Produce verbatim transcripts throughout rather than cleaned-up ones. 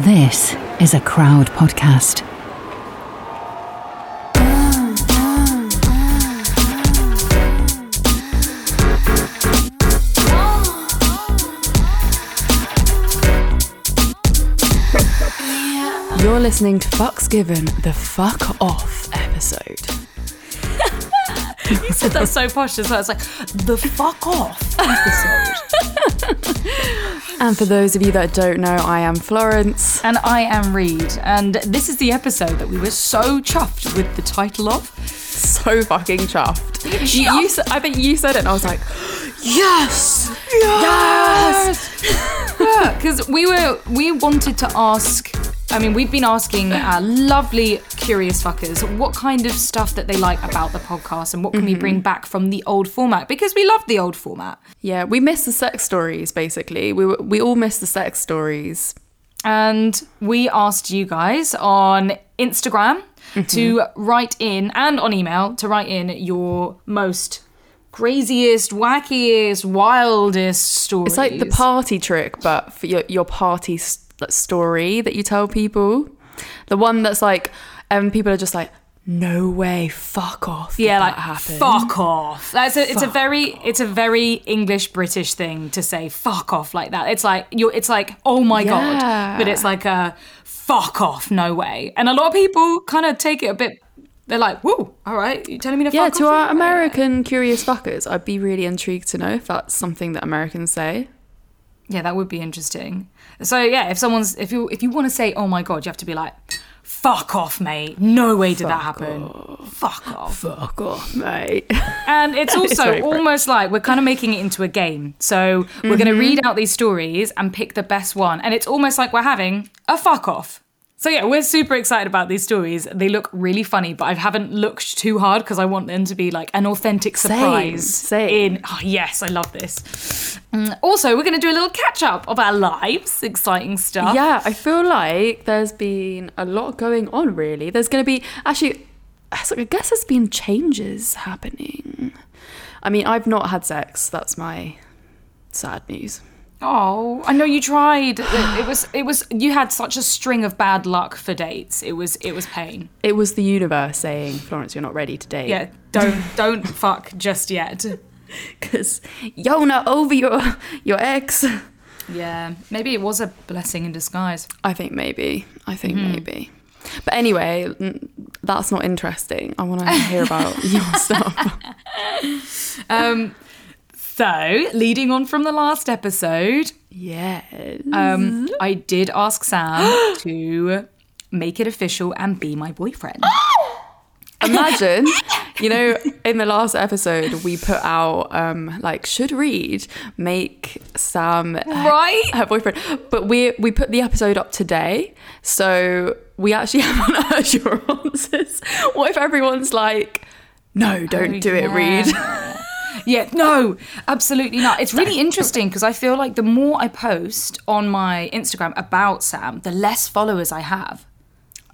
This is a crowd podcast. You're listening to Fucks Given, the Fuck Off episode. You said that so posh as well. It's like, the Fuck Off episode. And for those of you that don't know, I am Florence. And I am Reed. And this is the episode that we were so chuffed with the title of. So fucking chuffed. You, you, I think you said it and I was like, yes! Yes! Yes! Yeah, because we were, we wanted to ask... I mean, we've been asking our lovely curious fuckers what kind of stuff that they like about the podcast and what can mm-hmm. we bring back from the old format, because we love the old format. Yeah, we miss the sex stories, basically. We were, we all miss the sex stories. And we asked you guys on Instagram mm-hmm. to write in, and on email, to write in your most... craziest, wackiest, wildest stories. It's like the party trick, but for your, your party st- story that you tell people. The one that's like, um, people are just like, no way, fuck off. Yeah, like, that happened. Fuck off. That's a, fuck it's a very, off. It's a very English British thing to say fuck off like that. It's like, you're, it's like, oh my yeah. God. But it's like a fuck off, no way. And a lot of people kind of take it a bit. They're like, whoa, all right, you're telling me to yeah, fuck off? Yeah, to our American curious fuckers, I'd be really intrigued to know if that's something that Americans say. Yeah, that would be interesting. So yeah, if someone's, if you if you want to say, oh my God, you have to be like, fuck off, mate. No way did fuck that happen. Off. Fuck off. Fuck off, mate. And it's also it's almost like we're kind of making it into a game. So mm-hmm. we're going to read out these stories and pick the best one. And it's almost like we're having a fuck off. So yeah, we're super excited about these stories. They look really funny, but I haven't looked too hard because I want them to be like an authentic surprise. Same, same. In oh yes, I love this. Um, also, we're going to do a little catch-up of our lives, exciting stuff. Yeah, I feel like there's been a lot going on, really. There's going to be... Actually, I guess there's been changes happening. I mean, I've not had sex. That's my sad news. Oh, I know you tried. It was, it was. You had such a string of bad luck for dates. It was, it was pain. It was the universe saying, Florence, you're not ready to date. Yeah, don't, don't fuck just yet, because you're not over your, your ex. Yeah, maybe it was a blessing in disguise. I think maybe. I think mm-hmm. maybe. But anyway, that's not interesting. I want to hear about your stuff. Um. So, leading on from the last episode, yes, um, I did ask Sam to make it official and be my boyfriend. Imagine, you know, in the last episode, we put out, um, like, should Reed make Sam right? her, her boyfriend? But we we put the episode up today, so we actually haven't heard your answers. What if everyone's like, no, don't oh, do yeah. it, Reed? Yeah, no, absolutely not. It's really interesting because I feel like the more I post on my Instagram about Sam, the less followers I have.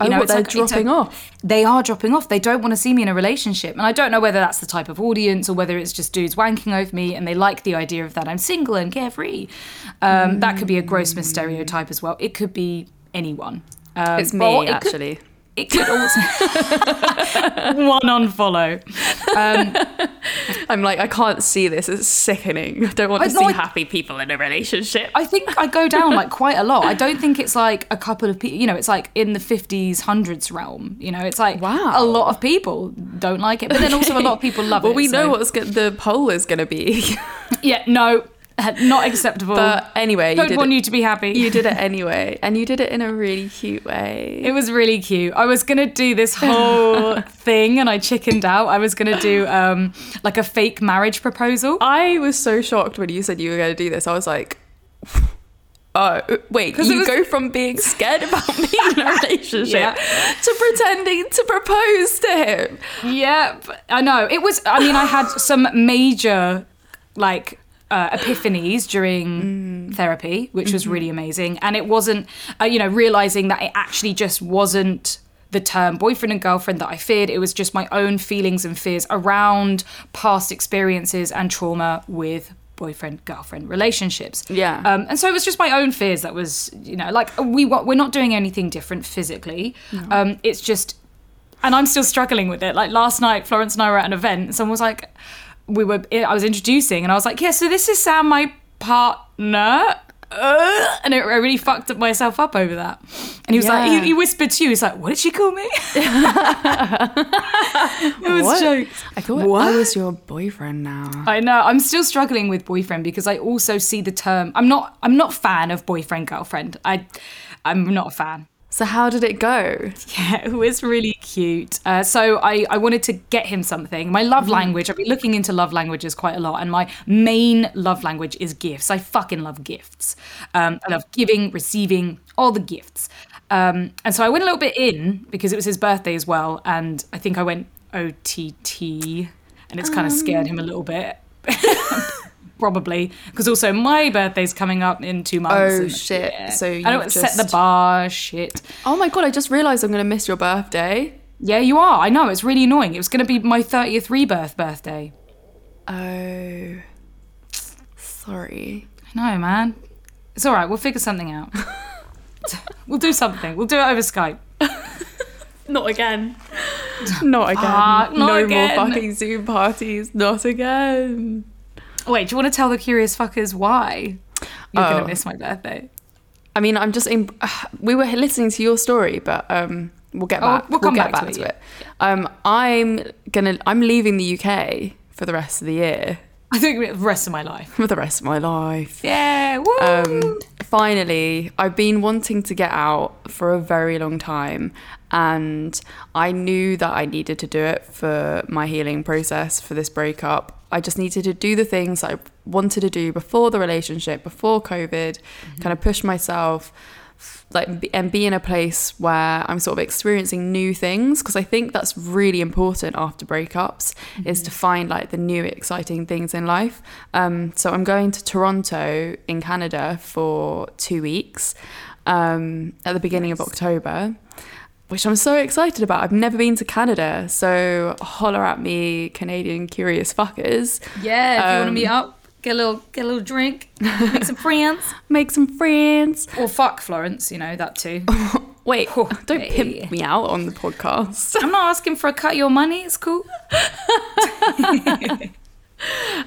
You oh, know, well, they're like, dropping a, off. They are dropping off. They don't want to see me in a relationship. And I don't know whether that's the type of audience or whether it's just dudes wanking over me and they like the idea of that I'm single and carefree. Um, mm. That could be a gross stereotype as well. It could be anyone. Um, it's me, it actually. Could, it could also... One unfollow. Um... I'm like, I can't see this. It's sickening. I don't want to I, no, see I, happy people in a relationship. I think I go down like quite a lot. I don't think it's like a couple of people, you know, it's like in the fifties, hundreds realm. You know, it's like wow. a lot of people don't like it. But then also a lot of people love well, it. Well, we so. know what the poll is going to be. Yeah, no, not acceptable. But anyway. Don't you did want it. you to be happy. You did it anyway. And you did it in a really cute way. It was really cute. I was going to do this whole thing and I chickened out. I was going to do um, like a fake marriage proposal. I was so shocked when you said you were going to do this. I was like... Oh, wait, you was... go from being scared about me in a relationship yeah. to pretending to propose to him. Yeah, I know. It was... I mean, I had some major, like... Uh, epiphanies during mm. therapy, which was mm-hmm. really amazing. And it wasn't, uh, you know, realizing that it actually just wasn't the term boyfriend and girlfriend that I feared. It was just my own feelings and fears around past experiences and trauma with boyfriend-girlfriend relationships. Yeah. Um, and so it was just my own fears that was, you know, like, we, we're not doing anything different physically. No. Um, it's just... And I'm still struggling with it. Like, last night, Florence and I were at an event, and someone was like... we were. I was introducing, and I was like, yeah, so this is Sam, my partner... Uh, and it, I really fucked myself up over that. And he was yeah. like, he, he whispered to you, he's like, what did she call me? It was what? Jokes. I thought what? I was your boyfriend now. I know. I'm still struggling with boyfriend because I also see the term. I'm not. I'm not a fan of boyfriend girlfriend. I, I'm not a fan. So how did it go? Yeah, it was really cute. Uh, so I, I wanted to get him something. My love mm-hmm. language, I've been looking into love languages quite a lot, and my main love language is gifts. I fucking love gifts. Um, I love giving, receiving, all the gifts. Um, and so I went a little bit in because it was his birthday as well, and I think I went O T T, and it's um... kind of scared him a little bit. Probably, because also my birthday's coming up in two months. Oh, shit. Yeah. So you I don't just... set the bar, shit. Oh, my God, I just realised I'm going to miss your birthday. Yeah, you are. I know, it's really annoying. It was going to be my thirtieth rebirth birthday. Oh, sorry. I know, man. It's all right, we'll figure something out. We'll do something. We'll do it over Skype. Not again. Not again. Ah, not no again. More fucking Zoom parties. Not again. Wait, do you want to tell the curious fuckers why you're oh. going to miss my birthday? I mean, I'm just... In, uh, we were listening to your story, but um, we'll get back, oh, we'll come we'll get back, back to it. To it. Yeah. Um, I'm gonna. I'm leaving the U K for the rest of the year. I think the rest of my life. For the rest of my life. Yeah, woo! Um, finally, I've been wanting to get out for a very long time, and I knew that I needed to do it for my healing process, for this breakup. I just needed to do the things that I wanted to do before the relationship, before COVID, mm-hmm. kind of push myself, like, and be in a place where I'm sort of experiencing new things, because I think that's really important after breakups, mm-hmm. is to find like the new exciting things in life. Um, so I'm going to Toronto in Canada for two weeks um, at the beginning nice. of October, which I'm so excited about. I've never been to Canada, so holler at me, Canadian curious fuckers. Yeah, if um, you want to meet up, get a little, get a little drink, make some friends, make some friends, or fuck Florence, you know that too. Wait, oh, don't hey. pimp me out on the podcast. I'm not asking for a cut of your money. It's cool.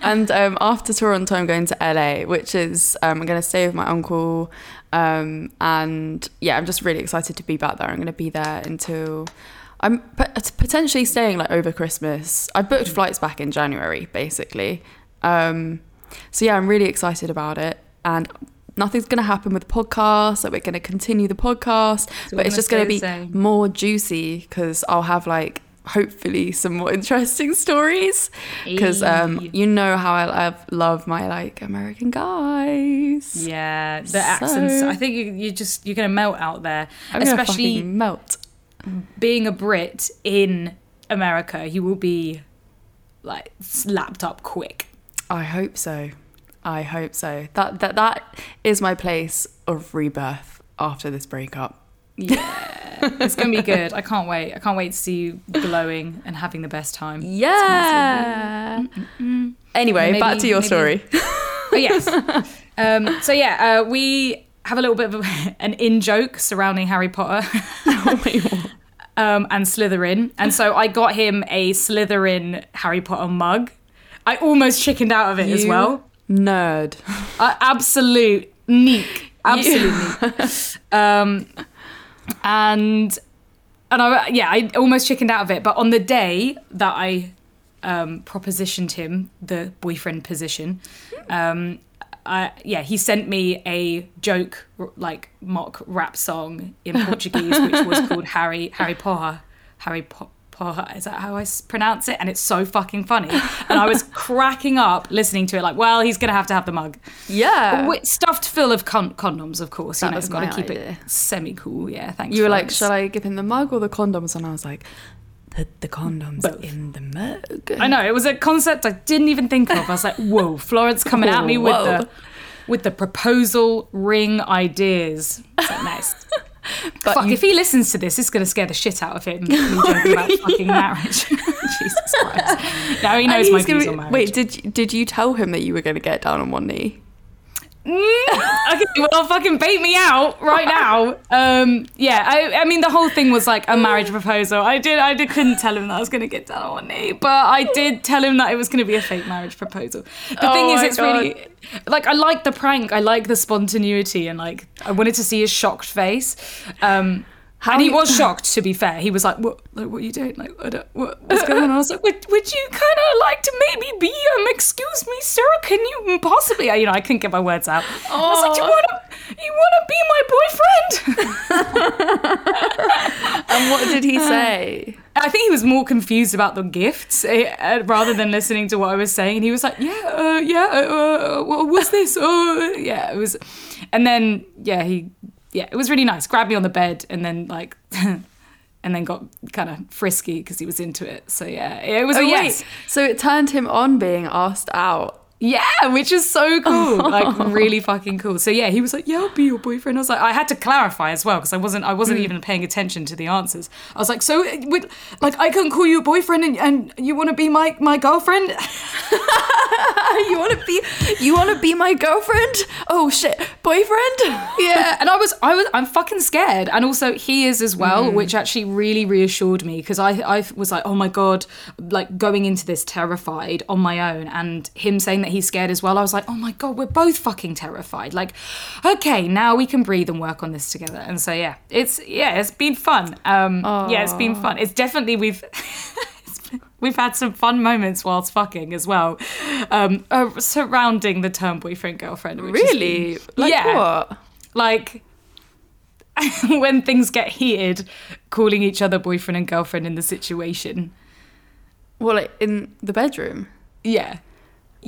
And um, after Toronto, I'm going to L A, which is um, I'm going to stay with my uncle. Um, and yeah, I'm just really excited to be back there. I'm going to be there until I'm p- potentially staying like over Christmas. I booked flights back in January, basically. Um, so yeah, I'm really excited about it. And nothing's going to happen with the podcast. So we're going to continue the podcast, so but it's just going to be same. more juicy, because I'll have like hopefully some more interesting stories, because um you know how I love, love my like American guys. Yeah, the so, accents. I think you, you just you're gonna melt out there. I'm especially gonna melt being a Brit in America. You will be like slapped up quick. I hope so. I hope so. That that that is my place of rebirth after this breakup. Yeah, it's gonna be good. I can't wait. I can't wait to see you glowing and having the best time. Yeah. Anyway, maybe, back to your maybe. story. Oh yes. Um, so yeah, uh, we have a little bit of a, an in-joke surrounding Harry Potter oh my God. Um, and Slytherin, and so I got him a Slytherin Harry Potter mug. I almost chickened out of it you as well. Nerd. Uh, absolute neek. Absolutely. um. And and I yeah I almost chickened out of it, but on the day that I um, propositioned him the boyfriend position, um, I, yeah he sent me a joke like mock rap song in Portuguese which was called Harry Harry Porra Harry Porra. Is that how I pronounce it? And it's so fucking funny. And I was cracking up listening to it, like, well, he's going to have to have the mug. Yeah. With, stuffed full of con- condoms, of course. That you know, was my got to keep idea. It semi-cool. Yeah, thanks. You were like, shall I give him the mug or the condoms? And I was like, the, the condoms Both. in the mug. I know. It was a concept I didn't even think of. I was like, whoa, Florence coming whoa, at me with the, with the proposal ring ideas. It's like, nice. But Fuck, you... if he listens to this, it's going to scare the shit out of him. Joking about fucking marriage. Jesus Christ. Now he knows my views on marriage. Wait, did you, did you tell him that you were going to get down on one knee? Okay, well, fucking bait me out right now. Um, yeah, I, I mean, the whole thing was like a marriage proposal. I did, I did, couldn't tell him that I was going to get down on one knee, but I did tell him that it was going to be a fake marriage proposal. The oh thing is, it's God. really like I like the prank, I like the spontaneity, and like I wanted to see his shocked face. Um, How and he was shocked, to be fair. He was like, what, like, what are you doing? Like, I don't, what, what's going on? I was like, would, would you kind of like to maybe be, um, excuse me, sir, can you possibly, you know, I couldn't get my words out. Aww. I was like, you want to you wanna be my boyfriend? And what did he say? I think he was more confused about the gifts uh, rather than listening to what I was saying. And he was like, yeah, uh, yeah, uh, what was this? Oh, yeah, it was. And then, yeah, he... Yeah, it was really nice. Grabbed me on the bed and then like, and then got kind of frisky because he was into it. So yeah, it was oh, a yes. Wait. So it turned him on being asked out. Yeah, which is so cool. Oh. Like really fucking cool. So yeah, he was like, yeah, I'll be your boyfriend. I was like, I had to clarify as well because I wasn't I wasn't mm. even paying attention to the answers. I was like, so would, like I couldn't call you a boyfriend and, and you want to be my, my girlfriend? You want to be you want to be my girlfriend? Oh shit, boyfriend? Yeah. And I was I was I'm fucking scared, and also he is as well, mm. which actually really reassured me because I I was like, oh my God, like going into this terrified on my own, and him saying that he's scared as well. I was like, oh my God, we're both fucking terrified. Like, okay, now we can breathe and work on this together. And so yeah, it's yeah, it's been fun. Um, yeah, it's been fun. It's definitely we've. We've had some fun moments whilst fucking as well, um, uh, surrounding the term boyfriend girlfriend. Which really? Is, like yeah. what? Like when things get heated, calling each other boyfriend and girlfriend in the situation. Well, like in the bedroom. Yeah.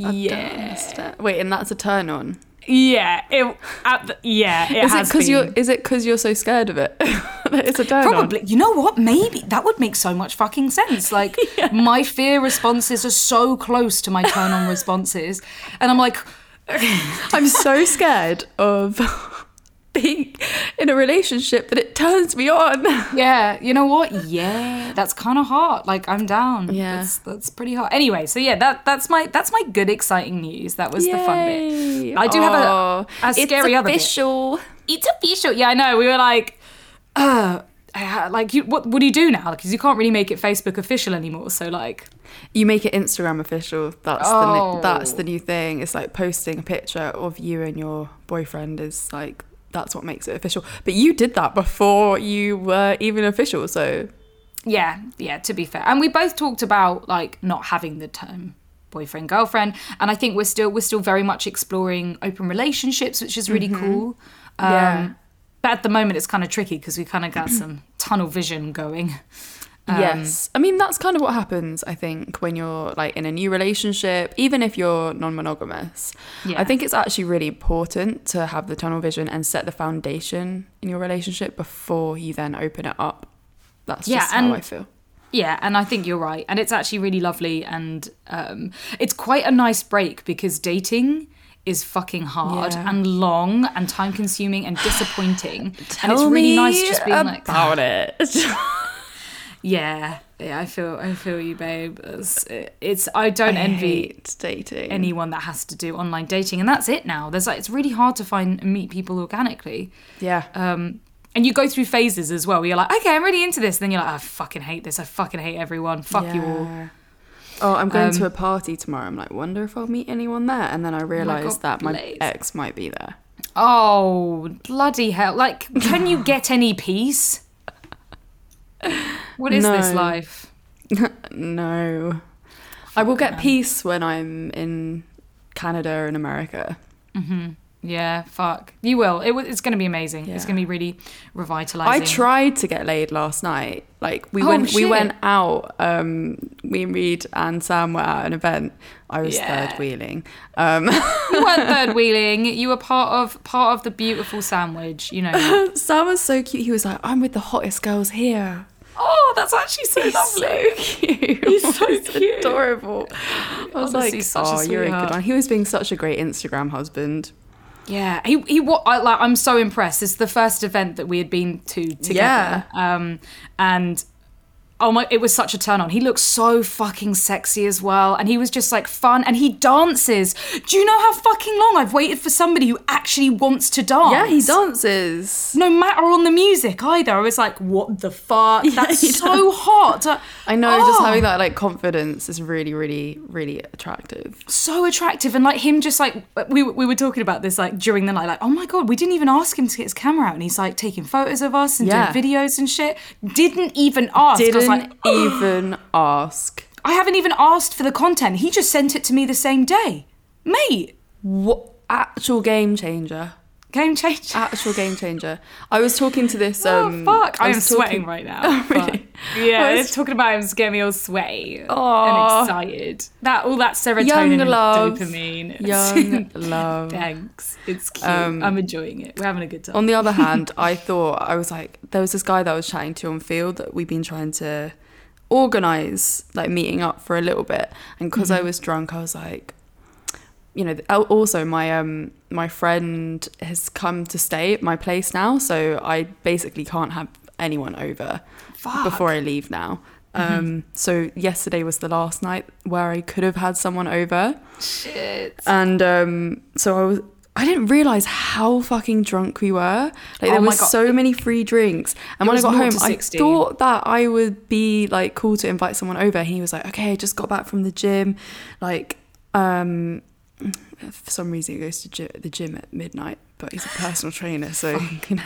I yeah. Wait, and that's a turn on. Yeah, it. At the, yeah, it is has it cause been. You're, is it because you're so scared of it? It's a turn probably. On. You know what? Maybe that would make so much fucking sense. Like yeah. my fear responses are so close to my turn on responses, and I'm like, I'm so scared of being in a relationship that it turns me on. Yeah, you know what? Yeah, that's kind of hard. Like I'm down. Yeah, that's, that's pretty hard. Anyway, so yeah, that that's my that's my good exciting news. That was Yay. the fun bit. I do Aww. have a, a scary other bit. It's official. It's official. Yeah, I know. We were like, uh, like, you, what, what do you do now? Because you can't really make it Facebook official anymore. So like, you make it Instagram official. That's oh. the that's the new thing. It's like posting a picture of you and your boyfriend is like that's what makes it official. But you did that before you were even official. So yeah, yeah. To be fair, and we both talked about like not having the term boyfriend girlfriend, and I think we're still we're still very much exploring open relationships, which is really mm-hmm. cool. Um yeah. But at the moment it's kind of tricky because we kind of got some tunnel vision going. Um, yes, I mean that's kind of what happens, I think, when you're like in a new relationship, even if you're non-monogamous. Yeah. I think it's actually really important to have the tunnel vision and set the foundation in your relationship before you then open it up. That's yeah, just how and- I feel. Yeah, and I think you're right. And it's actually really lovely. And um, it's quite a nice break because dating is fucking hard yeah. and long and time consuming and disappointing. Tell and it's really nice just being about like about it. Yeah, yeah, I feel I feel you, babe. It's, it's I don't I envy dating anyone that has to do online dating. And that's it now. There's like it's really hard to find and meet people organically. Yeah. Um And you go through phases as well where you're like, okay, I'm really into this. And then you're like, oh, I fucking hate this. I fucking hate everyone. Fuck yeah. you all. Oh, I'm going um, to a party tomorrow. I'm like, wonder if I'll meet anyone there. And then I realised that my please. ex might be there. Oh, bloody hell. Like, can you get any peace? What is no. this life? No. I will get peace when I'm in Canada and America. Mm-hmm. Yeah, fuck. You will. It, it's going to be amazing. Yeah. It's going to be really revitalizing. I tried to get laid last night. Like we oh, went, shit. we went out. Um, me and Reed and Sam were at an event. I was yeah. third wheeling. Um. You weren't third wheeling. You were part of part of the beautiful sandwich. You know, Sam was so cute. He was like, "I'm with the hottest girls here." Oh, that's actually so He's lovely. So cute. He's so cute. Adorable. I was Honestly, like, such "Oh, a you're a good one." He was being such a great Instagram husband. Yeah, he he. I, like, I'm so impressed. It's the first event that we had been to together, yeah. um, and oh my, it was such a turn on. He looks so fucking sexy as well. And he was just like fun. And he dances. Do you know how fucking long I've waited for somebody who actually wants to dance? Yeah, he dances. No matter on the music either. I was like, what the fuck? Yeah, that's so hot. I know, oh. Just having that like confidence is really, really, really attractive. So attractive. And like him just like, we, we were talking about this like during the night, like, oh my God, we didn't even ask him to get his camera out. And he's like taking photos of us and yeah. doing videos and shit. Didn't even ask. Didn't Like, even ask. I haven't even asked for the content. He just sent it to me the same day. Mate. What? Actual game changer. Game changer. Actual game changer. I was talking to this... Oh, um, fuck. I, I am talking... sweating right now. Oh, really? Yeah, was... talking about him getting me all sweaty and excited. That all that serotonin Young and love. dopamine. Young love. Thanks. It's cute. Um, I'm enjoying it. We're having a good time. On the other hand, I thought, I was like, there was this guy that I was chatting to on Field that we've been trying to organise, like meeting up for a little bit. And because mm-hmm. I was drunk, I was like... You know, also my um my friend has come to stay at my place now, so I basically can't have anyone over Fuck. before I leave now. Mm-hmm. Um, so yesterday was the last night where I could have had someone over. Shit. And um, so I was. I didn't realise how fucking drunk we were. Like, there oh were so many free drinks. And it when I got home, I thought that I would be like cool to invite someone over. And he was like, "Okay, I just got back from the gym, like." um For some reason, he goes to gy- the gym at midnight, but he's a personal trainer, so you know.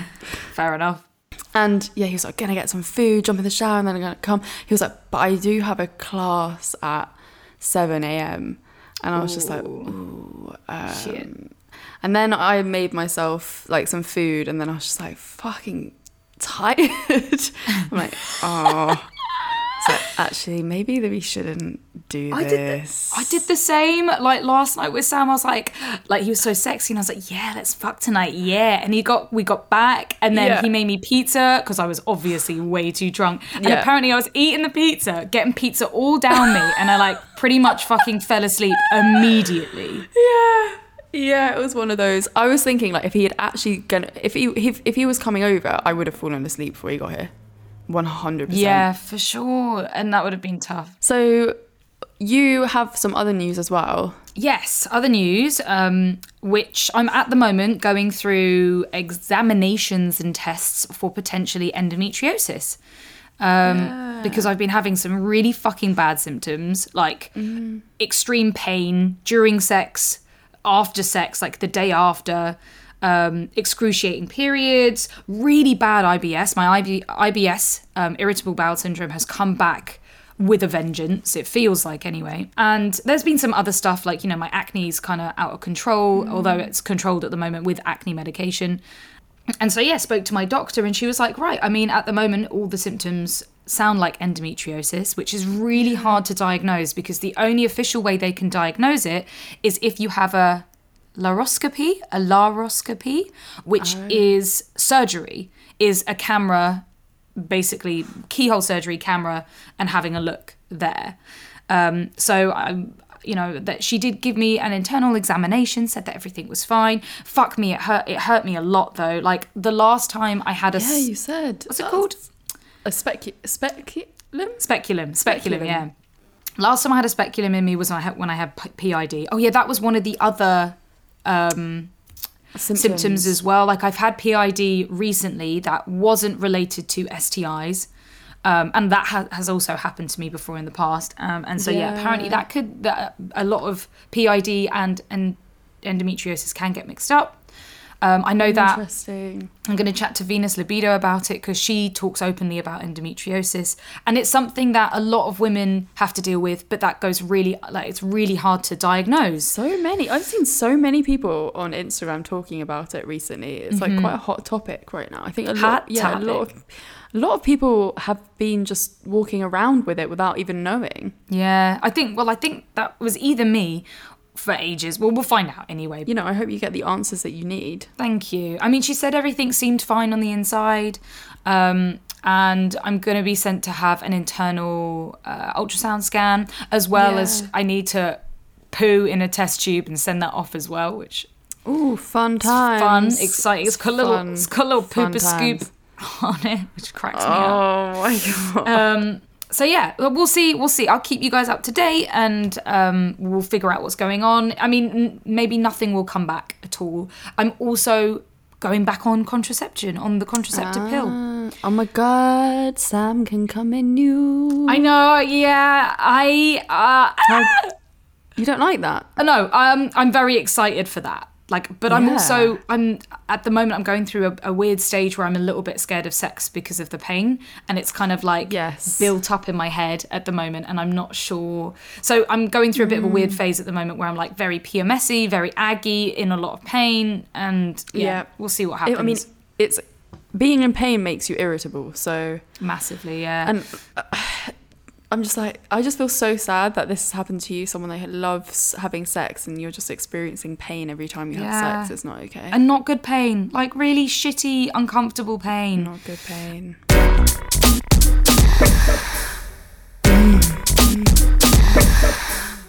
Fair enough. And yeah, he was like, "Gonna get some food, jump in the shower, and then I'm gonna come." He was like, "But I do have a class at seven a.m." And I was Ooh. just like, "Ooh, um, shit." And then I made myself like some food, and then I was just like, "Fucking tired." I'm like, "Oh." So actually, maybe that we shouldn't do this. I did, the, I did the same. Like last night with Sam, I was like, like he was so sexy, and I was like, yeah, let's fuck tonight, yeah. And he got, we got back, and then yeah. he made me pizza because I was obviously way too drunk. And yeah. apparently, I was eating the pizza, getting pizza all down me, and I like pretty much fucking fell asleep immediately. Yeah. Yeah, it was one of those. I was thinking like if he had actually gonna, if he if, if he was coming over, I would have fallen asleep before he got here. one hundred percent. Yeah, for sure. And that would have been tough. So you have some other news as well. Yes, other news, um, which I'm at the moment going through examinations and tests for potentially endometriosis. Um, yeah. Because I've been having some really fucking bad symptoms, like mm. extreme pain during sex, after sex, like the day after. Um, excruciating periods, really bad I B S. My I B S, um, irritable bowel syndrome, has come back with a vengeance, it feels like anyway. And there's been some other stuff like, you know, my acne's kind of out of control, mm. although it's controlled at the moment with acne medication. And so, yeah, spoke to my doctor and she was like, right, I mean, at the moment, all the symptoms sound like endometriosis, which is really hard to diagnose because the only official way they can diagnose it is if you have a Laryngoscopy, a laryngoscopy, which oh. is surgery, is a camera, basically keyhole surgery camera, and having a look there. Um, so I, you know, that she did give me an internal examination, said that everything was fine. Fuck me, it hurt. It hurt me a lot though. Like the last time I had a yeah, you said what's it called? A specu- speculum? Speculum, speculum, speculum, yeah. Last time I had a speculum in me was when I had, when I had P I D. Oh yeah, that was one of the other. Um, symptoms. symptoms as well. Like I've had P I D recently that wasn't related to S T Is, um, and that ha- has also happened to me before in the past. Um, and so yeah. yeah, apparently that could that, a lot of P I D and and endometriosis can get mixed up. Um, I know that I'm going to chat to Venus Libido about it because she talks openly about endometriosis, and it's something that a lot of women have to deal with, but that goes really, like, it's really hard to diagnose. So many. I've seen so many people on Instagram talking about it recently. It's mm-hmm. like quite a hot topic right now. I think a lot, yeah, a lot of, a lot of people have been just walking around with it without even knowing. Yeah, I think, well, I think that was either me for ages. Well, we'll find out anyway. You know, I hope you get the answers that you need. Thank you. I mean, she said everything seemed fine on the inside. Um, and I'm going to be sent to have an internal uh, ultrasound scan, as well yeah. as I need to poo in a test tube and send that off as well, which... Ooh, fun times. Fun, exciting. It's, it's got a little, it's got a little pooper scoop on it, which cracks oh, me up. Oh, my God. Um, So yeah, we'll see. We'll see. I'll keep you guys up to date, and um, we'll figure out what's going on. I mean, n- maybe nothing will come back at all. I'm also going back on contraception, on the contraceptive uh, pill. Oh my God, Sam can come in new. I know. Yeah, I. Uh, no, you don't like that? No, um, I'm very excited for that. Like, but I'm yeah. also, I'm at the moment, I'm going through a, a weird stage where I'm a little bit scared of sex because of the pain, and it's kind of like yes. built up in my head at the moment, and I'm not sure. So I'm going through a bit mm. of a weird phase at the moment where I'm like very P M S-y, very aggy, in a lot of pain, and yeah, yeah. we'll see what happens. It, I mean, it's being in pain makes you irritable, so massively, yeah. And uh, I'm just like, I just feel so sad that this has happened to you, someone that loves having sex, and you're just experiencing pain every time you yeah. have sex. It's not okay. And not good pain. Like really shitty, uncomfortable pain. Not good pain.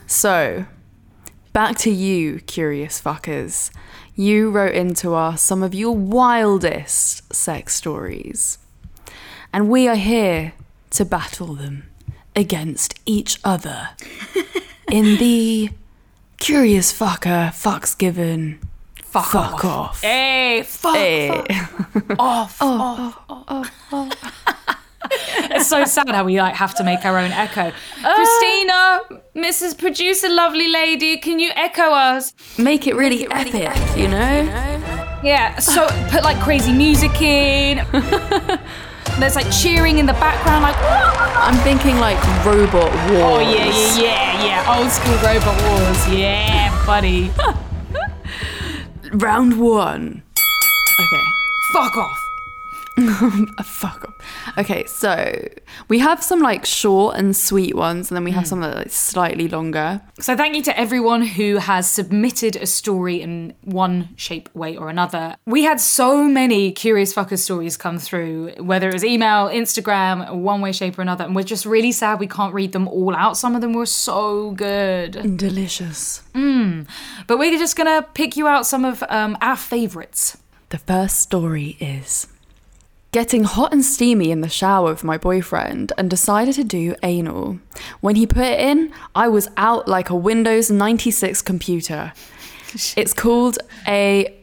So, back to you, curious fuckers. You wrote into us some of your wildest sex stories, and we are here to battle them against each other in the Curious Fucker Fucks Given Fuck, fuck off. off. Hey, fuck, hey. fuck. off, oh, off, oh, oh, oh. It's so sad how we like have to make our own echo. Uh, Christina, Missus Producer, lovely lady, can you echo us? Make it really, make it epic, really epic, you know? you know? Yeah, so put like crazy music in. There's like cheering in the background, like I'm thinking like robot wars. Oh yeah, yeah, yeah, yeah. Old school robot wars. Yeah, buddy. Round one. Okay. Fuck off. Fuck off. Okay, so we have some like short and sweet ones, and then we have mm. some that are like, slightly longer. So thank you to everyone who has submitted a story in one shape, way or another. We had so many Curious Fucker stories come through, whether it was email, Instagram, one way, shape or another, and we're just really sad we can't read them all out. Some of them were so good and delicious. Mm. But we're just gonna pick you out some of um, our favourites. The first story is: getting hot and steamy in the shower with my boyfriend and decided to do anal. When he put it in, I was out like a Windows ninety-six computer. It's called a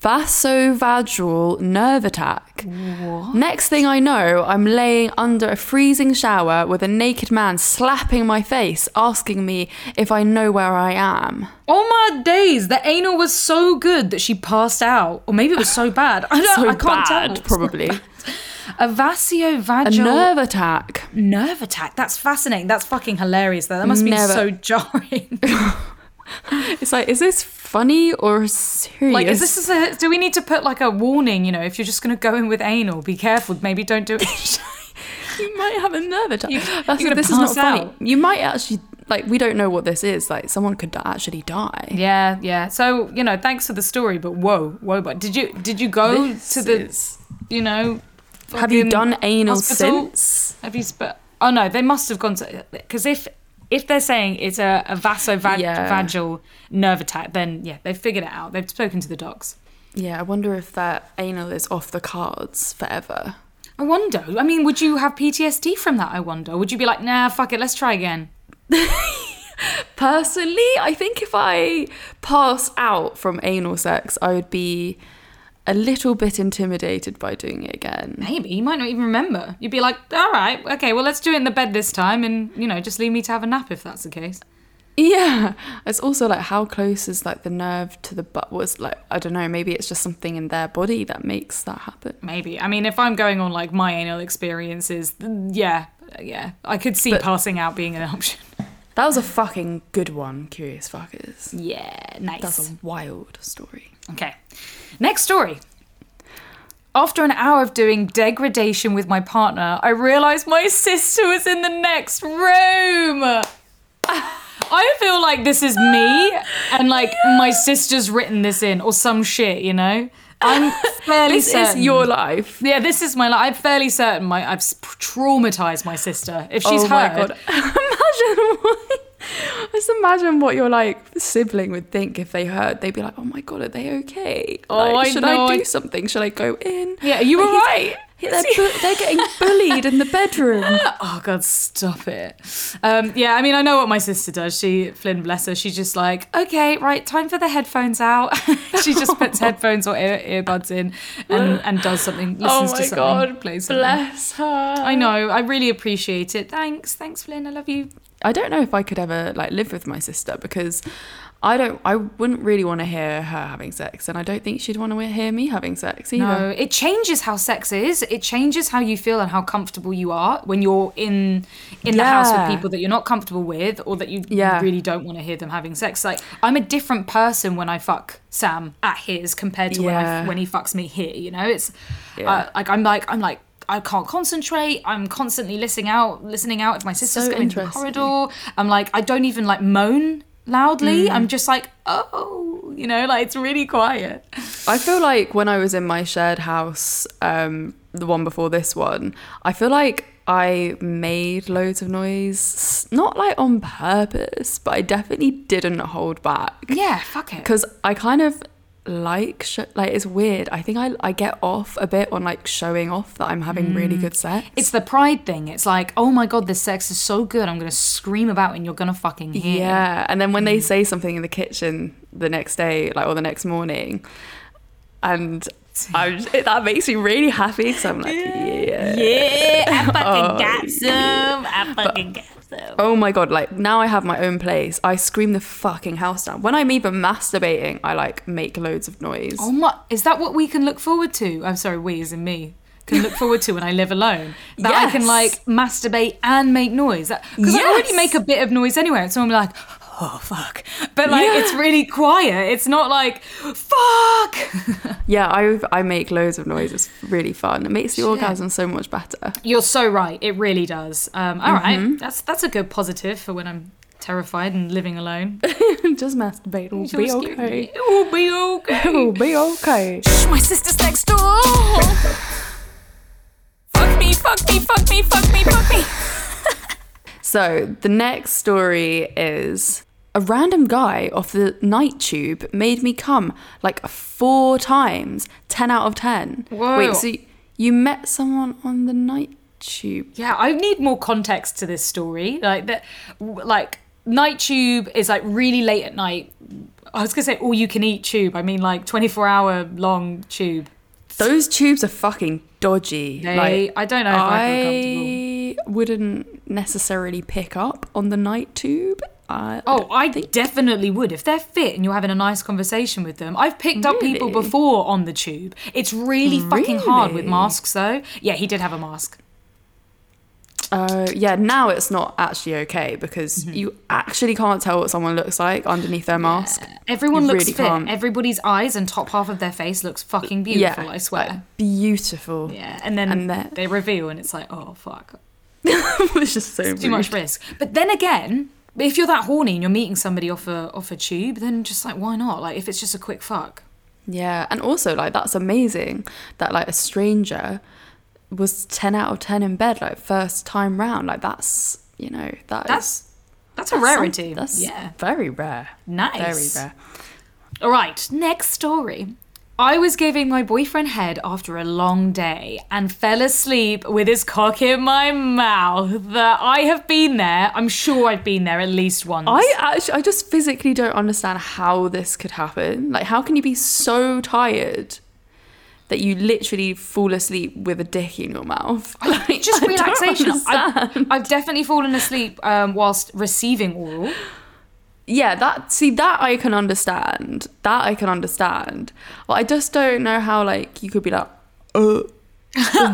vasovagal nerve attack. What? Next thing I know, I'm laying under a freezing shower with a naked man slapping my face, asking me if I know where I am. Oh my days, the anal was so good that she passed out. Or maybe it was so bad. I don't so I can't bad, tell. Probably. So bad. A vasovagal... A nerve attack. Nerve attack. That's fascinating. That's fucking hilarious though. That must be so jarring. It's like, is this funny or serious? Like, is this a, do we need to put like a warning, you know, if you're just going to go in with anal, be careful, maybe don't do it. You might have a nerve attack. You, That's, you're this is not out. funny. You might actually, like, we don't know what this is. Like, someone could actually die. Yeah, yeah. So, you know, thanks for the story, but whoa, whoa, but did you, did you go this to the, is... you know, have you done anal hospital? since? Have you, sp- oh no, they must have gone to, because if, If they're saying it's a, a vasovagal yeah. nerve attack, then yeah, they've figured it out. They've spoken to the docs. Yeah, I wonder if that anal is off the cards forever. I wonder. I mean, would you have P T S D from that, I wonder? Would you be like, nah, fuck it, let's try again? Personally, I think if I pass out from anal sex, I would be a little bit intimidated by doing it again. Maybe. You might not even remember. You'd be like, all right, okay, well, let's do it in the bed this time, and, you know, just leave me to have a nap if that's the case. Yeah. It's also like, how close is like the nerve to the butt? Was like, I don't know, maybe it's just something in their body that makes that happen. Maybe. I mean, if I'm going on like my anal experiences, yeah, yeah. I could see but passing out being an option. That was a fucking good one, Curious Fuckers. Yeah, nice. That's a wild story. Okay. Next story. After an hour of doing degradation with my partner, I realised my sister was in the next room. I feel like this is me, and like yeah. my sister's written this in or some shit, you know? I'm fairly this certain. This is your life. Yeah, this is my life. I'm fairly certain my I've traumatised my sister. If she's oh heard. Oh my God. Imagine what... Just imagine what your like sibling would think if they heard. They'd be like, "Oh my God, are they okay? Like, oh, I should know. I do something? Should I go in? Yeah, are you alright? They're, bu- they're getting bullied in the bedroom. Oh, God, stop it. Um, yeah, I mean, I know what my sister does. She, Flynn, bless her, she's just like, okay, right, time for the headphones out. She just puts headphones or ear- earbuds in and, and does something, listens oh to something. Oh, my God, plays something. Bless her. I know. I really appreciate it. Thanks. Thanks, Flynn. I love you. I don't know if I could ever, like, live with my sister because... I don't. I wouldn't really want to hear her having sex, and I don't think she'd want to hear me having sex either. No, it changes how sex is. It changes how you feel and how comfortable you are when you're in in yeah. the house with people that you're not comfortable with, or that you yeah. really don't want to hear them having sex. Like, I'm a different person when I fuck Sam at his compared to yeah. when I, when he fucks me here. You know, it's yeah. uh, like I'm like I'm like. I can't concentrate. I'm constantly listening out, listening out if my sister's so going into the corridor. I'm like, I don't even like moan loudly. Mm. I'm just like, oh, you know, like it's really quiet. I feel like when I was in my shared house, um, the one before this one, I feel like I made loads of noise, not like on purpose, but I definitely didn't hold back. Yeah, fuck it. Because I kind of... like sh- like it's weird. I think I I get off a bit on like showing off that I'm having mm. really good sex. It's the pride thing. It's like, oh my God, this sex is so good, I'm gonna scream about it and you're gonna fucking hear. Yeah, and then when mm. they say something in the kitchen the next day, like, or the next morning, and I'm just, it, that makes me really happy because I'm like, yeah, yeah, yeah I fucking oh, got some. Yeah. I fucking but, got. Them. Oh my God, like now I have my own place, I scream the fucking house down. When I'm even masturbating, I like make loads of noise. Oh my, is that what we can look forward to? I'm sorry, we as in me can look forward to when I live alone. That yes. I can like masturbate and make noise. Because yes. I already make a bit of noise anyway, so I'm like, oh fuck. But like yeah. it's really quiet. It's not like, fuck. Yeah, I I make loads of noise. It's really fun. It makes the Shit. orgasm so much better. You're so right. It really does. Um, all mm-hmm. right. That's that's a good positive for when I'm terrified and living alone. Just masturbate. It'll Just be okay. It will be okay. It will be okay. Shh, my sister's next door. Fuck me, fuck me, fuck me, fuck me, fuck me. So the next story is, a random guy off the night tube made me come like four times, ten out of ten. Whoa. Wait, so you met someone on the night tube? Yeah, I need more context to this story. Like, that, like night tube is like really late at night. I was going to say all you can eat tube. I mean like twenty-four hour long tube. Those tubes are fucking dodgy. They, like, I don't know if I, I feel comfortable. Wouldn't necessarily pick up on the night tube. I oh, I think. definitely would. If they're fit and you're having a nice conversation with them. I've picked really? up people before on the tube. It's really fucking really? hard with masks though. Yeah, he did have a mask. Uh, yeah, now it's not actually okay because mm-hmm. you actually can't tell what someone looks like underneath their mask. Yeah. Everyone you looks really fit. Can't. Everybody's eyes and top half of their face looks fucking beautiful, yeah, I swear. Like, beautiful. Yeah, and then and they're... they reveal and it's like, oh, fuck. It's just so it's too much risk. But then again, if you're that horny and you're meeting somebody off a, off a tube, then just like, why not? Like, if it's just a quick fuck. Yeah, and also, like, that's amazing that, like, a stranger... was ten out of ten in bed, like first time round. Like that's, you know, that that's, is, that's a that's rarity. Some, that's yeah. very rare. Nice. Very rare. All right, next story. I was giving my boyfriend head after a long day and fell asleep with his cock in my mouth. I have been there. I'm sure I've been there at least once. I actually, I just physically don't understand how this could happen. Like, how can you be so tired that you literally fall asleep with a dick in your mouth? Like, just relaxation. I've, I've definitely fallen asleep um, whilst receiving oral. Yeah, that see, that I can understand. That I can understand. Well, I just don't know how, like, you could be like, uh.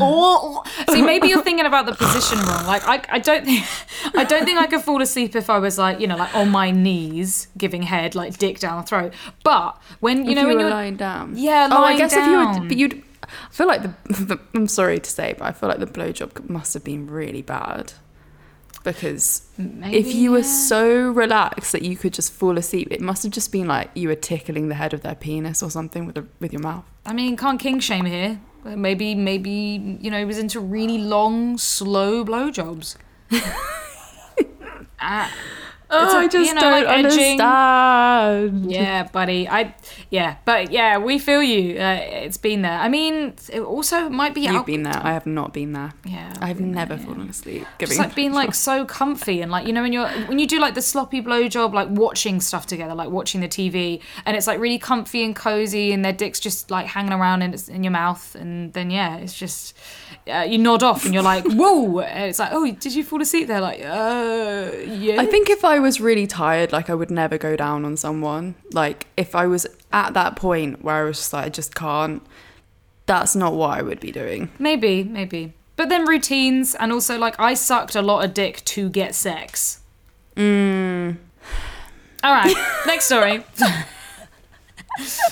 Or, see, maybe you're thinking about the position wrong. Like, I, I don't think, I don't think I could fall asleep if I was like, you know, like on my knees, giving head, like dick down the throat. But when you if know, you when were you're lying down, yeah, lying down. Oh, I guess down. if you were, but you'd. I feel like the, the. I'm sorry to say, but I feel like the blowjob must have been really bad, because maybe, if you yeah. were so relaxed that you could just fall asleep, it must have just been like you were tickling the head of their penis or something with a, with your mouth. I mean, can't king shame here. Maybe, maybe, you know, he was into really long, slow blowjobs. uh, Oh, I just you know, don't like understand. Yeah, buddy. I, yeah, but yeah, we feel you. Uh, it's been there. I mean, it also might be. You've al- been there. I have not been there. Yeah, I've, I've never there, fallen yeah. asleep. It's like being like so comfy and like you know when you're when you do like the sloppy blowjob, like watching stuff together, like watching the T V, and it's like really comfy and cozy, and their dick's just like hanging around in in your mouth, and then yeah, it's just uh, you nod off and you're like whoa, and it's like oh, did you fall asleep there? Like uh, yeah. I think if I I was really tired, like I would never go down on someone. Like if I was at that point where I was just like I just can't, that's not what I would be doing. Maybe, maybe. But then routines, and also like I sucked a lot of dick to get sex. Mm. All right, next story.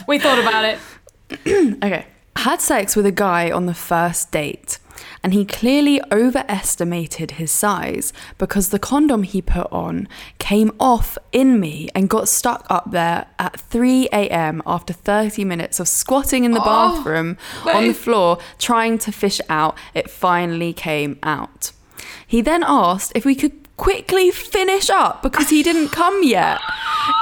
We thought about it. Okay. Had sex with a guy on the first date. And he clearly overestimated his size because the condom he put on came off in me and got stuck up there at three a.m. after thirty minutes of squatting in the oh, bathroom wait. on the floor trying to fish out. It finally came out. He then asked if we could quickly finish up because he didn't come yet.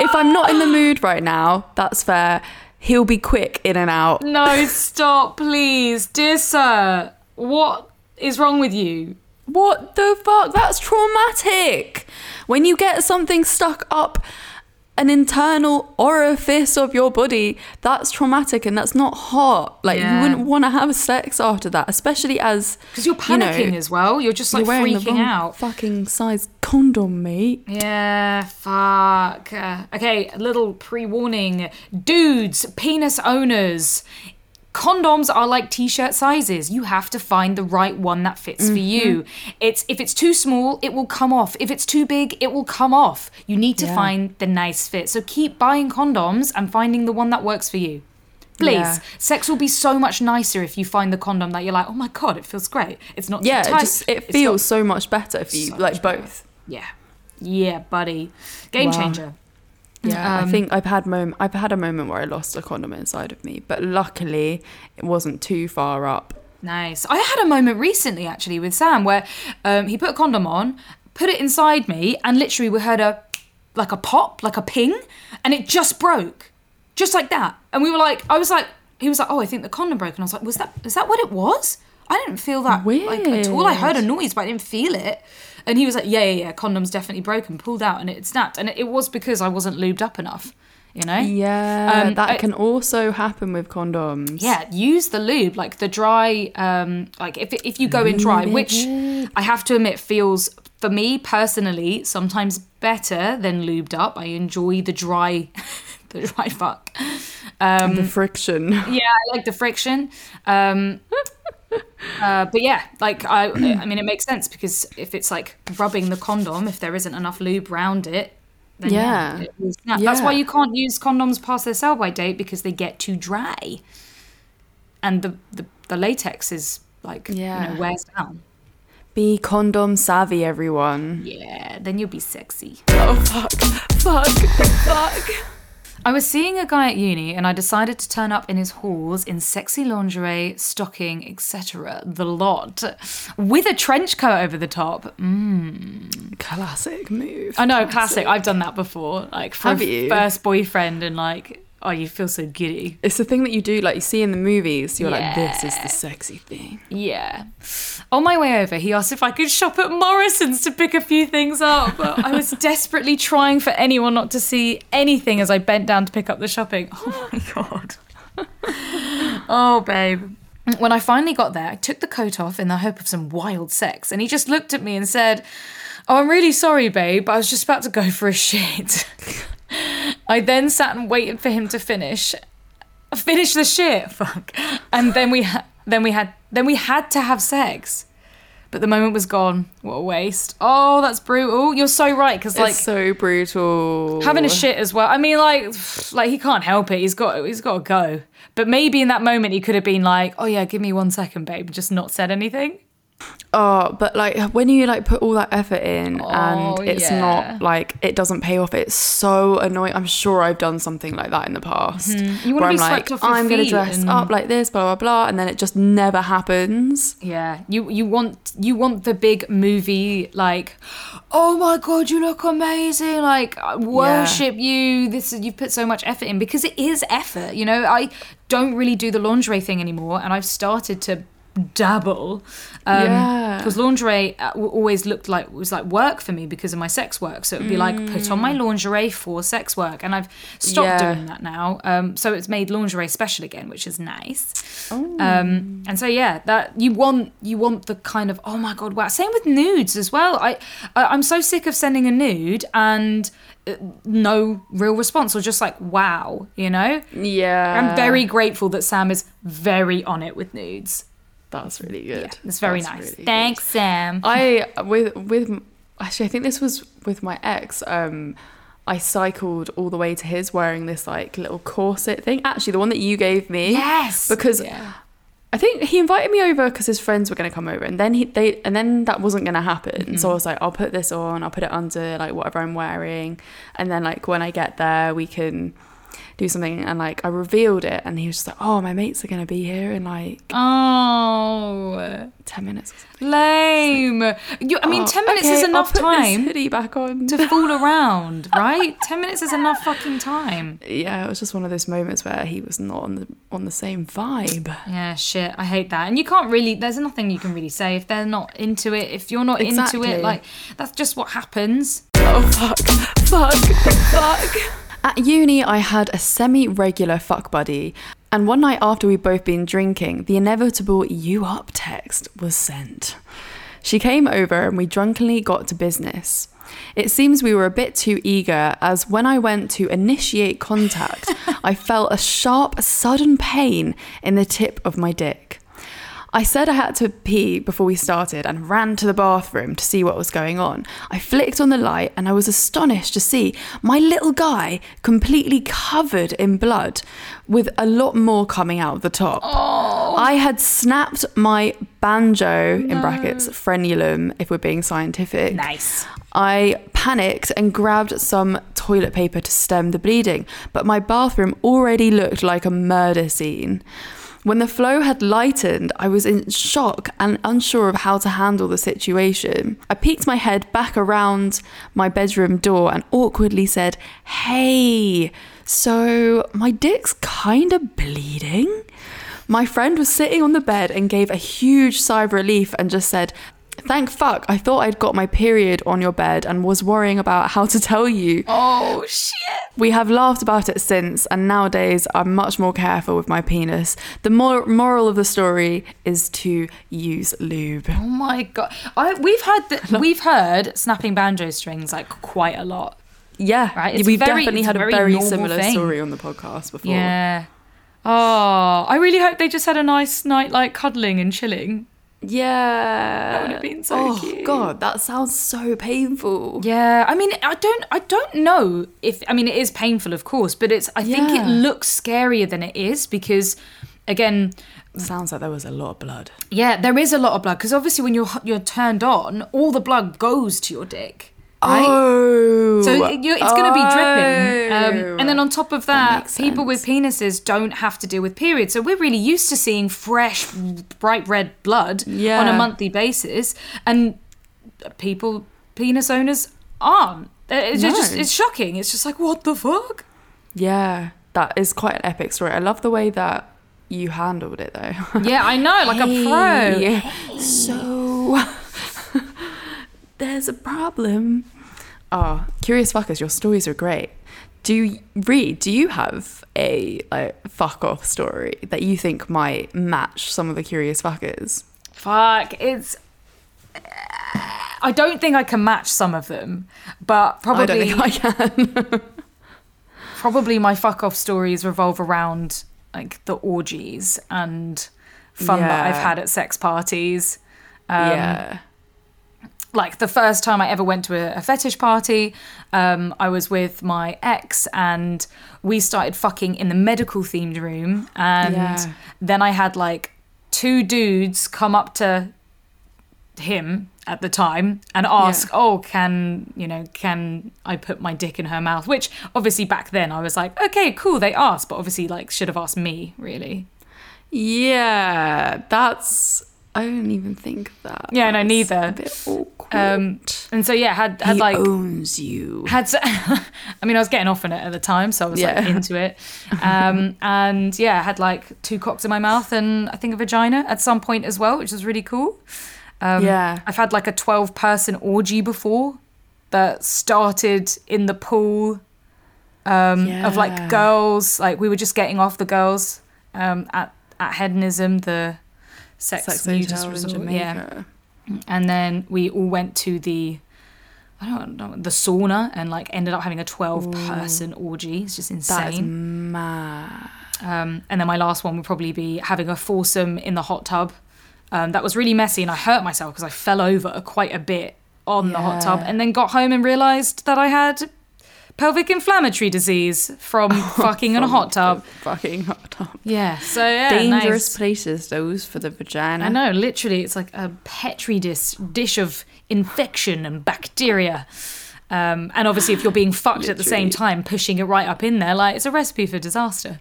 If I'm not in the mood right now, that's fair. He'll be quick in and out. No, stop, please. Dear sir. What is wrong with you? What the fuck? That's traumatic. When you get something stuck up an internal orifice of your body, that's traumatic and that's not hot. Like yeah. you wouldn't want to have sex after that, especially as because you're panicking you know, as well. You're just like you're wearing freaking the wrong out. Fucking size condom, mate. Yeah, fuck. Uh, okay, a little pre-warning, dudes, penis owners. Condoms are like t-shirt sizes. You have to find the right one that fits mm-hmm. for you. It's if it's too small, it will come off. If it's too big, it will come off. You need to yeah. find the nice fit. So keep buying condoms and finding the one that works for you. Please. Yeah. Sex will be so much nicer if you find the condom that you're like, oh my God, it feels great. It's not yeah, too tight. It, just, it feels not, so much better if you so like both. Yeah. Yeah, buddy. Game wow. changer. Yeah, um, I think I've had mom- I've had a moment where I lost a condom inside of me, but luckily it wasn't too far up. Nice. I had a moment recently actually with Sam where um, he put a condom on, put it inside me, and literally we heard a like a pop, like a ping, and it just broke, just like that. And we were like, I was like, he was like, oh, I think the condom broke, and I was like, was that is that what it was? I didn't feel that weird like, at all. I heard a noise, but I didn't feel it. And he was like, yeah, yeah, yeah, condom's definitely broken, pulled out, and it snapped. And it was because I wasn't lubed up enough, you know? Yeah, um, that I, can also happen with condoms. Yeah, use the lube, like the dry, um, like if if you go in dry, which I have to admit feels, for me personally, sometimes better than lubed up. I enjoy the dry, the dry fuck. Um, the friction. Yeah, I like the friction. Um Uh, but yeah, like I, I mean, it makes sense because if it's like rubbing the condom, if there isn't enough lube round it, then yeah, yeah, it is yeah. that's why you can't use condoms past their sell-by date because they get too dry, and the the, the latex is like yeah. you know, wears down. Be condom savvy, everyone. Yeah, then you'll be sexy. Oh fuck, fuck, fuck. I was seeing a guy at uni and I decided to turn up in his halls in sexy lingerie, stocking, et cetera. The lot. With a trench coat over the top. Mmm. Classic move. I know, classic. classic. I've done that before. Like for Have a you? first boyfriend and like, oh, you feel so giddy. It's the thing that you do, like you see in the movies. You're yeah. like, this is the sexy thing. Yeah. On my way over, he asked if I could shop at Morrison's to pick a few things up. I was desperately trying for anyone not to see anything as I bent down to pick up the shopping. Oh my God. Oh, babe. When I finally got there, I took the coat off in the hope of some wild sex. And he just looked at me and said, oh, I'm really sorry, babe. I was just about to go for a shit. I then sat and waited for him to finish, finish the shit. Fuck. And then we ha- then we had, then we had to have sex. But the moment was gone. What a waste. Oh, that's brutal. You're so right. Cause like, it's so brutal. Having a shit as well. I mean, like, like he can't help it. He's got, he's got to go. But maybe in that moment he could have been like, oh yeah, give me one second, babe. Just not said anything. Oh, but like when you like put all that effort in oh, and it's yeah. not like it doesn't pay off, it's so annoying. I'm sure I've done something like that in the past. Mm-hmm. You want to be like, off your I'm going to dress and... up like this, blah blah blah, and then it just never happens. Yeah, you you want you want the big movie like, oh my god, you look amazing! Like I worship yeah. you. This is, you've put so much effort in, because it is effort. You know, I don't really do the lingerie thing anymore, and I've started to. Dabble, um, yeah. because lingerie always looked like was like work for me because of my sex work. So it would be mm. like put on my lingerie for sex work, and I've stopped yeah. doing that now. Um, so it's made lingerie special again, which is nice. Ooh. Um, and so yeah, that you want you want the kind of oh my god wow. Same with nudes as well. I, I I'm so sick of sending a nude and. No real response, or just like wow, you know. Yeah, I'm very grateful that Sam is very on it with nudes. That's really good. Yeah, it's very That's nice. Really Thanks, good. Sam. I with with actually, I think this was with my ex. Um, I cycled all the way to his wearing this like little corset thing. Actually, the one that you gave me. Yes. Because. Yeah. I think he invited me over because his friends were going to come over, and then he they and then that wasn't going to happen. Mm-hmm. So I was like, I'll put this on, I'll put it under like whatever I'm wearing, and then like when I get there, we can do something. And like I revealed it, and he was just like, oh, my mates are going to be here in like oh ten minutes. Or something. Lame. Like, you, I mean, oh, ten minutes okay, is enough I'll put time this hoodie back on. to fool around, right? ten minutes is enough fucking time. Yeah, it was just one of those moments where he was not on the on the same vibe. Yeah, shit. I hate that. And you can't really. There's nothing you can really say if they're not into it. If you're not exactly. into it, like that's just what happens. Oh fuck! Fuck! Fuck! At uni, I had a semi-regular fuck buddy, and one night after we'd both been drinking, the inevitable "you up" text was sent. She came over and we drunkenly got to business. It seems we were a bit too eager, as when I went to initiate contact, I felt a sharp, sudden pain in the tip of my dick. I said I had to pee before we started and ran to the bathroom to see what was going on. I flicked on the light and I was astonished to see my little guy completely covered in blood, with a lot more coming out of the top. Oh. I had snapped my banjo, no. in brackets, frenulum, if we're being scientific. Nice. I panicked and grabbed some toilet paper to stem the bleeding, but my bathroom already looked like a murder scene. When the flow had lightened, I was in shock and unsure of how to handle the situation. I peeked my head back around my bedroom door and awkwardly said, "Hey, so my dick's kind of bleeding?" My friend was sitting on the bed and gave a huge sigh of relief and just said, "Thank fuck, I thought I'd got my period on your bed and was worrying about how to tell you." Oh, shit. We have laughed about it since, and nowadays I'm much more careful with my penis. The mor- moral of the story is to use lube. Oh, my God. I, we've heard that we've heard snapping banjo strings, like, quite a lot. Yeah. Right? It's We've very, definitely had a very, very similar thing. story on the podcast before. Yeah. Oh, I really hope they just had a nice night, like, cuddling and chilling. Yeah, that would have been so oh, cute. Oh god, that sounds so painful. Yeah, I mean, I don't, I don't know if I mean it is painful, of course, but it's. I yeah. think it looks scarier than it is because, again, sounds like there was a lot of blood. Yeah, there is a lot of blood because obviously when you're you're turned on, all the blood goes to your dick. Right? Oh, so it, it's oh. going to be dripping, um, and then on top of that, that people with penises don't have to deal with periods. So we're really used to seeing fresh, bright red blood yeah. on a monthly basis, and people, penis owners, aren't. It's no. just it's shocking. It's just like, what the fuck? Yeah, that is quite an epic story. I love the way that you handled it, though. Yeah, I know, like hey, a pro. Yeah. Hey. So. There's a problem. Ah, oh, curious fuckers, your stories are great. Do you, Reed, do you have a like, fuck-off story that you think might match some of the curious fuckers? Fuck, it's... I don't think I can match some of them, but probably... I don't think I can. Probably my fuck-off stories revolve around like the orgies and fun yeah. that I've had at sex parties. Um, yeah. Like, the first time I ever went to a, a fetish party, um, I was with my ex and we started fucking in the medical-themed room. And yeah. then I had, like, two dudes come up to him at the time and ask, yeah. oh, can, you know, can I put my dick in her mouth? Which obviously back then I was like, okay, cool, they asked, but obviously like should have asked me, really. Yeah, that's, I didn't even think of that. Yeah, that's no, neither. A bit awkward. Um, and so yeah, had had he like owns you. Had to, I mean, I was getting off on it at the time, so I was yeah. like into it. Um, and yeah, had like two cocks in my mouth and I think a vagina at some point as well, which was really cool. Um, yeah, I've had like a twelve-person orgy before that started in the pool um, yeah. of like girls. Like we were just getting off the girls um, at at Hedonism, the sex, sex nudist resort. In Jamaica. Yeah, and then we all went to the I don't know the sauna and like ended up having a twelve-person orgy. It's just insane. That is mad. Um, and then my last one would probably be having a foursome in the hot tub. Um, that was really messy and I hurt myself because I fell over quite a bit on yeah. the hot tub and then got home and realised that I had pelvic inflammatory disease from oh, fucking in a hot tub. Fucking hot tub. Yeah. So yeah, dangerous nice. places, those, for the vagina. I know, literally, it's like a petri dish, dish of infection and bacteria. Um, and obviously if you're being fucked at the same time, pushing it right up in there, like it's a recipe for disaster.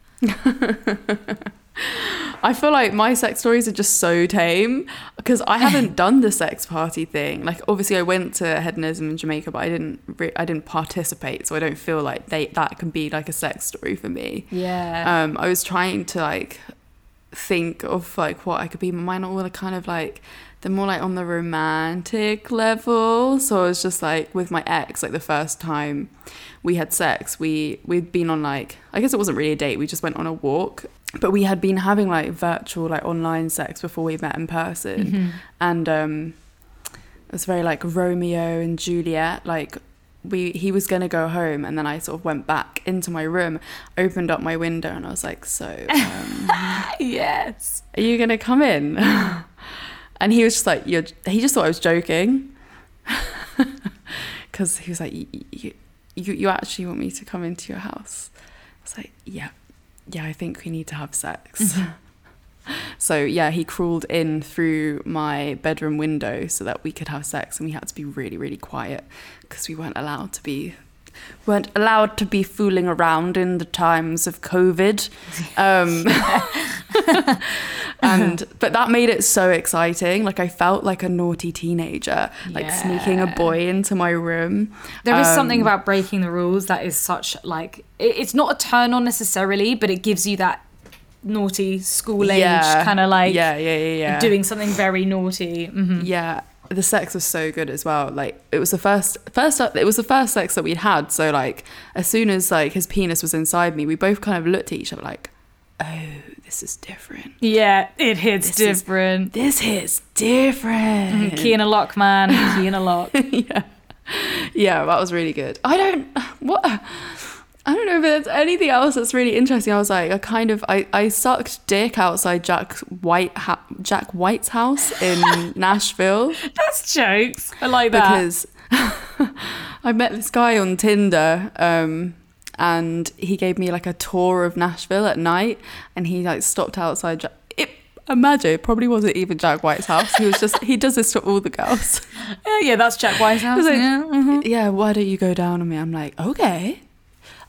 I feel like my sex stories are just so tame because I haven't done the sex party thing. Like, obviously, I went to Hedonism in Jamaica, but I didn't. Re- I didn't participate, so I don't feel like they that can be like a sex story for me. Yeah. Um, I was trying to like think of like what I could be. Mine are all kind of like they're more like on the romantic level. So I was just like with my ex, like the first time we had sex, we we'd been on like I guess it wasn't really a date. We just went on a walk. But we had been having like virtual, like online sex before we met in person. Mm-hmm. And um, it was very like Romeo and Juliet. Like we, he was going to go home and then I sort of went back into my room, opened up my window and I was like, so, um, yes, are you going to come in? And he was just like, you're, he just thought I was joking. Because he was like, y- y- you, you actually want me to come into your house? I was like, yeah. yeah, I think we need to have sex. Mm-hmm. So yeah, he crawled in through my bedroom window so that we could have sex, and we had to be really, really quiet because we weren't allowed to be weren't allowed to be fooling around in the times of COVID. Um, and but that made it so exciting. Like I felt like a naughty teenager, yeah. like sneaking a boy into my room. There um, is something about breaking the rules that is such like it, it's not a turn on necessarily, but it gives you that naughty school age yeah, kind of like yeah, yeah, yeah, yeah. doing something very naughty. Mm-hmm. Yeah. The sex was so good as well. Like it was the first, first it was the first sex that we'd had. So like as soon as like his penis was inside me, we both kind of looked at each other like, oh, this is different. Yeah, it hits this different. Is, this hits different. Mm, key in a lock, man. Key in a lock. yeah, yeah, that was really good. I don't what I don't know if there's anything else that's really interesting. I was like, I kind of, I, I sucked dick outside Jack White, ha- Jack White's house in Nashville. That's jokes. I like that. Because I met this guy on Tinder, um, and he gave me like a tour of Nashville at night, and he like stopped outside Jack. It, imagine, it probably wasn't even Jack White's house. He was just, he does this to all the girls. Yeah, yeah, that's Jack White's house. Like, yeah, mm-hmm. yeah, why don't you go down on me? I'm like, okay.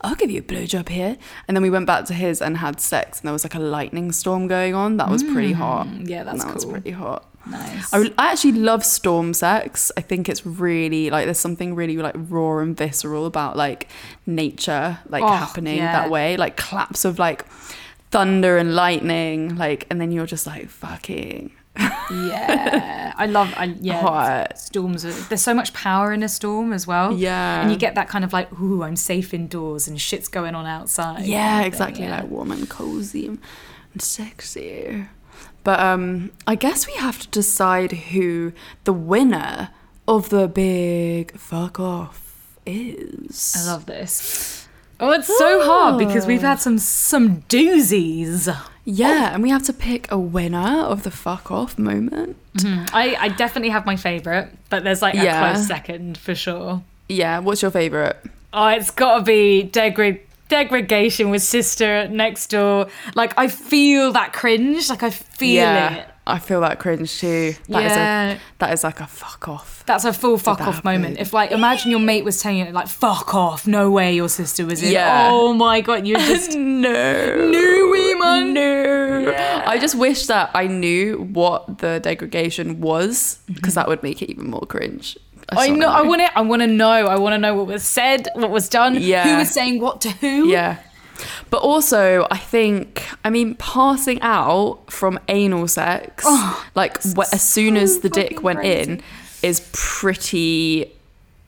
I'll give you a blowjob here. And then we went back to his and had sex, and there was like a lightning storm going on. That was pretty hot. Yeah, that's that cool. That was pretty hot. Nice. I, I actually love storm sex. I think it's really like there's something really like raw and visceral about like nature like oh, happening yeah. that way. Like claps of like thunder and lightning, like, and then you're just like fucking. yeah I love I, yeah hot. Storms are, there's so much power in a storm as well, yeah and you get that kind of like, ooh, I'm safe indoors and shit's going on outside, yeah exactly yeah. like warm and cozy and sexy. But um I guess we have to decide who the winner of the big fuck off is. I love this. Oh, it's so hard because we've had some some doozies. Yeah, oh. And we have to pick a winner of the fuck off moment. Mm-hmm. I, I definitely have my favourite, but there's like yeah. a close second for sure. Yeah, what's your favourite? Oh, it's got to be degrad degradation with sister next door. Like I feel that cringe. Like I feel yeah. it. I feel that cringe too. That yeah. is a that is like a fuck off. That's a full fuck off moment. If like imagine your mate was telling you like fuck off, no way your sister was in. Yeah. Oh my god, you're just no. No way, man. No. Yeah. I just wish that I knew what the degradation was, because mm-hmm. that would make it even more cringe. I, I know, know. I want to I want to know. I want to know what was said, what was done, yeah. who was saying what to who. Yeah. But also, I think, I mean, passing out from anal sex, oh, like wh- as soon as the dick went crazy. in, is pretty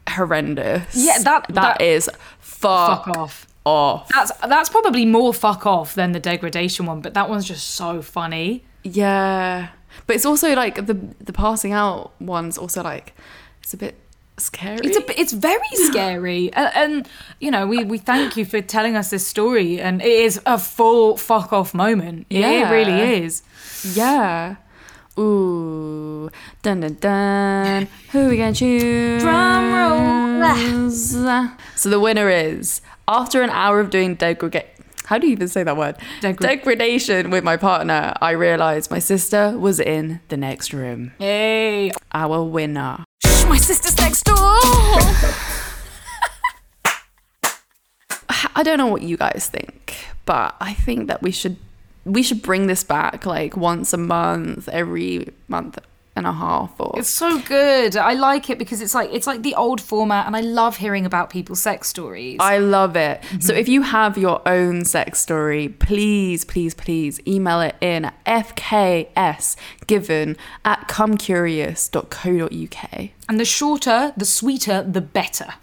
horrendous. Yeah, that that, that is fuck, fuck off. off. That's that's probably more fuck off than the degradation one, but that one's just so funny. Yeah, but it's also like the the passing out one's also like it's a bit. Scary. It's a, it's very scary, and, and you know we, we thank you for telling us this story. And it is a full fuck off moment. Yeah, it really is. Yeah. Ooh, dun dun dun. Who we gonna choose? Drum rolls. So the winner is, after an hour of doing degrade. How do you even say that word? Degra- Degradation with my partner, I realised my sister was in the next room. Hey, our winner. My sister's next door. I don't know what you guys think, but I think that we should we should bring this back like once a month, every month and a half. Or it's so good. I like it because it's like it's like the old format, and I love hearing about people's sex stories. I love it. Mm-hmm. So if you have your own sex story, please, please, please email it in at f k s given at come curious dot co dot u k. And the shorter, the sweeter, the better.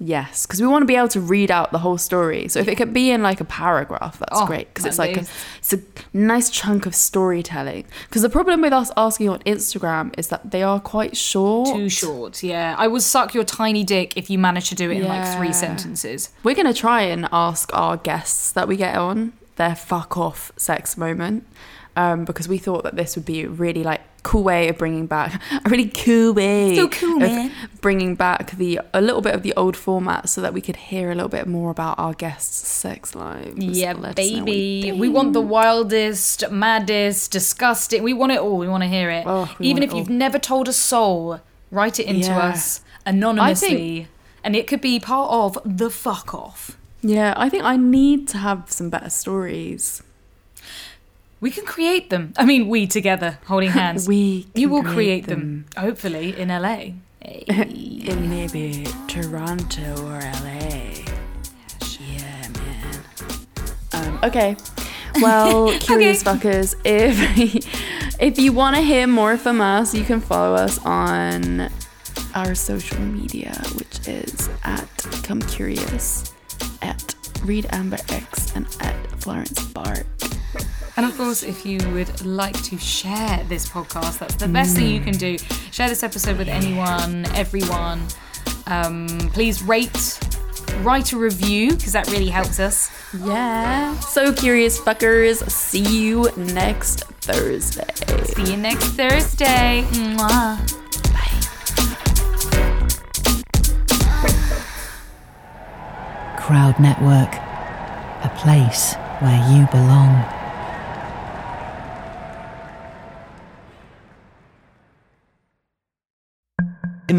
Yes, because we want to be able to read out the whole story. So if yeah. it could be in like a paragraph, that's oh, great, because it's like a, it's a nice chunk of storytelling. Because the problem with us asking on Instagram is that they are quite short. Too short, yeah. I will suck your tiny dick if you manage to do it yeah. in like three sentences. We're going to try and ask our guests that we get on their fuck off sex moment. Um, because we thought that this would be a really like cool way of bringing back a really cool way so cool, man. of bringing back the a little bit of the old format, so that we could hear a little bit more about our guests' sex lives. Yeah, baby, we want the wildest, maddest, disgusting. We want it all. We want to hear it. Oh, even if you've never told a soul, write it into yeah. us anonymously, think, and it could be part of the fuck off. Yeah, I think I need to have some better stories. We can create them. I mean, we together, holding hands. we can You will create, create them. them, hopefully, in L A. In maybe Toronto or L A. Yeah, man. Um, okay. Well, curious okay. fuckers, if, if you want to hear more from us, you can follow us on our social media, which is at Come Curious, at Read Amber X, and at Florence Bart. And of course, if you would like to share this podcast, that's the best mm. thing you can do. Share this episode with yeah. anyone, everyone. Um, please rate, write a review, because that really helps us. Yeah. So curious fuckers, see you next Thursday. See you next Thursday. Mwah. Bye. Crowd Network, a place where you belong. In